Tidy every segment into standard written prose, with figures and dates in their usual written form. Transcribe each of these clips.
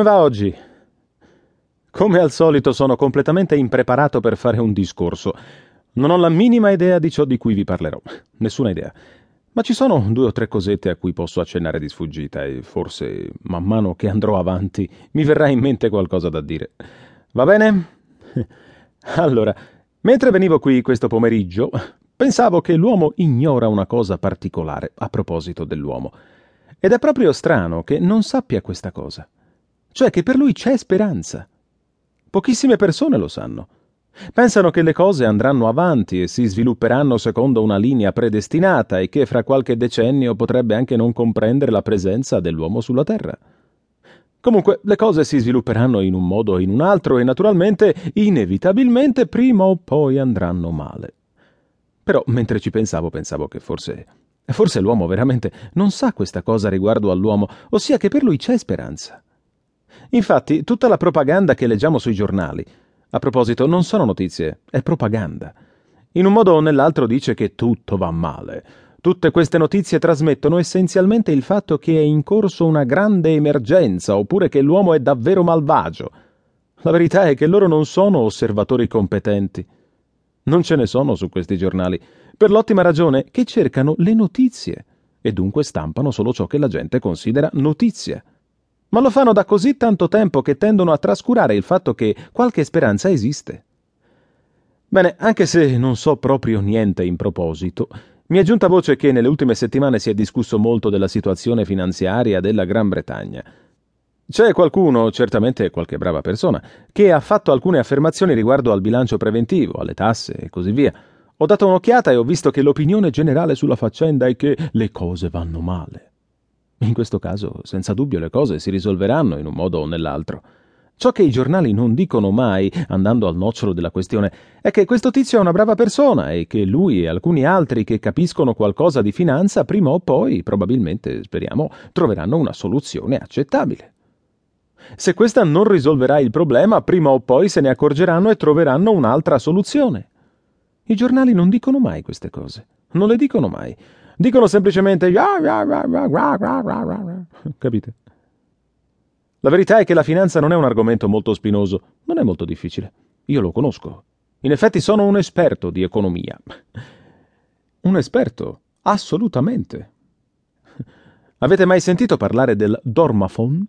Come va oggi? Come al solito sono completamente impreparato per fare un discorso. Non ho la minima idea di ciò di cui vi parlerò. Nessuna idea. Ma ci sono 2 o 3 cosette a cui posso accennare di sfuggita e forse, man mano che andrò avanti, mi verrà in mente qualcosa da dire. Va bene? Allora, mentre venivo qui questo pomeriggio, pensavo che l'uomo ignora una cosa particolare a proposito dell'uomo. Ed è proprio strano che non sappia questa cosa. Cioè che per lui c'è speranza. Pochissime persone lo sanno. Pensano che le cose andranno avanti e si svilupperanno secondo una linea predestinata e che fra qualche decennio potrebbe anche non comprendere la presenza dell'uomo sulla Terra. Comunque, le cose si svilupperanno in un modo o in un altro e naturalmente, inevitabilmente, prima o poi andranno male. Però, mentre ci pensavo che forse l'uomo veramente non sa questa cosa riguardo all'uomo, ossia che per lui c'è speranza. Infatti, tutta la propaganda che leggiamo sui giornali, a proposito, non sono notizie, è propaganda. In un modo o nell'altro dice che tutto va male. Tutte queste notizie trasmettono essenzialmente il fatto che è in corso una grande emergenza, oppure che l'uomo è davvero malvagio. La verità è che loro non sono osservatori competenti. Non ce ne sono su questi giornali, per l'ottima ragione che cercano le notizie, e dunque stampano solo ciò che la gente considera notizia. Ma lo fanno da così tanto tempo che tendono a trascurare il fatto che qualche speranza esiste. Bene, anche se non so proprio niente in proposito, mi è giunta voce che nelle ultime settimane si è discusso molto della situazione finanziaria della Gran Bretagna. C'è qualcuno, certamente qualche brava persona, che ha fatto alcune affermazioni riguardo al bilancio preventivo, alle tasse e così via. Ho dato un'occhiata e ho visto che l'opinione generale sulla faccenda è che le cose vanno male. In questo caso, senza dubbio, le cose si risolveranno in un modo o nell'altro. Ciò che i giornali non dicono mai, andando al nocciolo della questione, è che questo tizio è una brava persona e che lui e alcuni altri che capiscono qualcosa di finanza, prima o poi, probabilmente, speriamo, troveranno una soluzione accettabile. Se questa non risolverà il problema, prima o poi se ne accorgeranno e troveranno un'altra soluzione. I giornali non dicono mai queste cose, non le dicono mai. Dicono semplicemente capite? La verità è che la finanza non è un argomento molto spinoso, non è molto difficile. Io lo conosco. In effetti sono un esperto di economia. Un esperto, assolutamente. Avete mai sentito parlare del dormafon?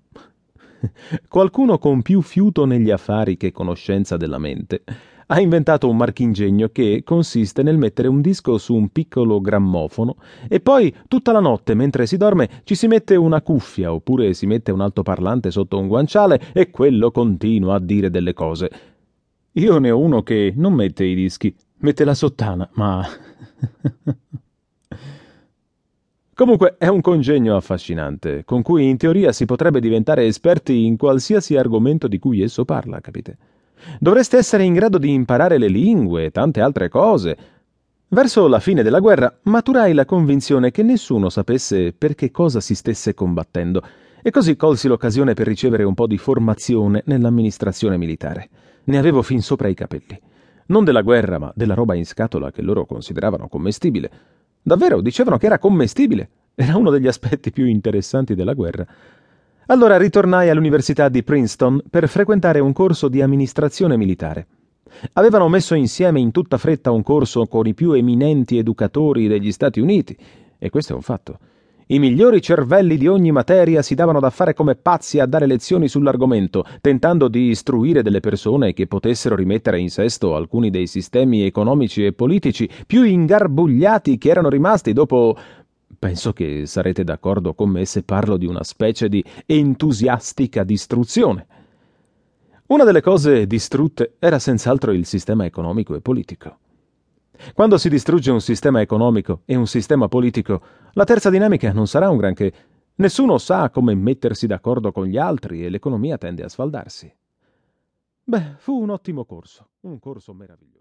Qualcuno con più fiuto negli affari che conoscenza della mente ha inventato un marchingegno che consiste nel mettere un disco su un piccolo grammofono e poi tutta la notte mentre si dorme ci si mette una cuffia oppure si mette un altoparlante sotto un guanciale e quello continua a dire delle cose. Io ne ho uno che non mette i dischi, mette la sottana, ma... Comunque è un congegno affascinante, con cui in teoria si potrebbe diventare esperti in qualsiasi argomento di cui esso parla, capite? Dovreste essere in grado di imparare le lingue e tante altre cose. Verso la fine della guerra maturai la convinzione che nessuno sapesse per che cosa si stesse combattendo e così colsi l'occasione per ricevere un po' di formazione nell'amministrazione militare. Ne avevo fin sopra i capelli. Non della guerra, ma della roba in scatola che loro consideravano commestibile. Davvero, dicevano che era commestibile. Era uno degli aspetti più interessanti della guerra. Allora ritornai all'università di Princeton per frequentare un corso di amministrazione militare. Avevano messo insieme in tutta fretta un corso con i più eminenti educatori degli Stati Uniti, e questo è un fatto. I migliori cervelli di ogni materia si davano da fare come pazzi a dare lezioni sull'argomento, tentando di istruire delle persone che potessero rimettere in sesto alcuni dei sistemi economici e politici più ingarbugliati che erano rimasti dopo... Penso che sarete d'accordo con me se parlo di una specie di entusiastica distruzione. Una delle cose distrutte era senz'altro il sistema economico e politico. Quando si distrugge un sistema economico e un sistema politico, la terza dinamica non sarà un granché. Nessuno sa come mettersi d'accordo con gli altri e l'economia tende a sfaldarsi. Beh, fu un ottimo corso, un corso meraviglioso.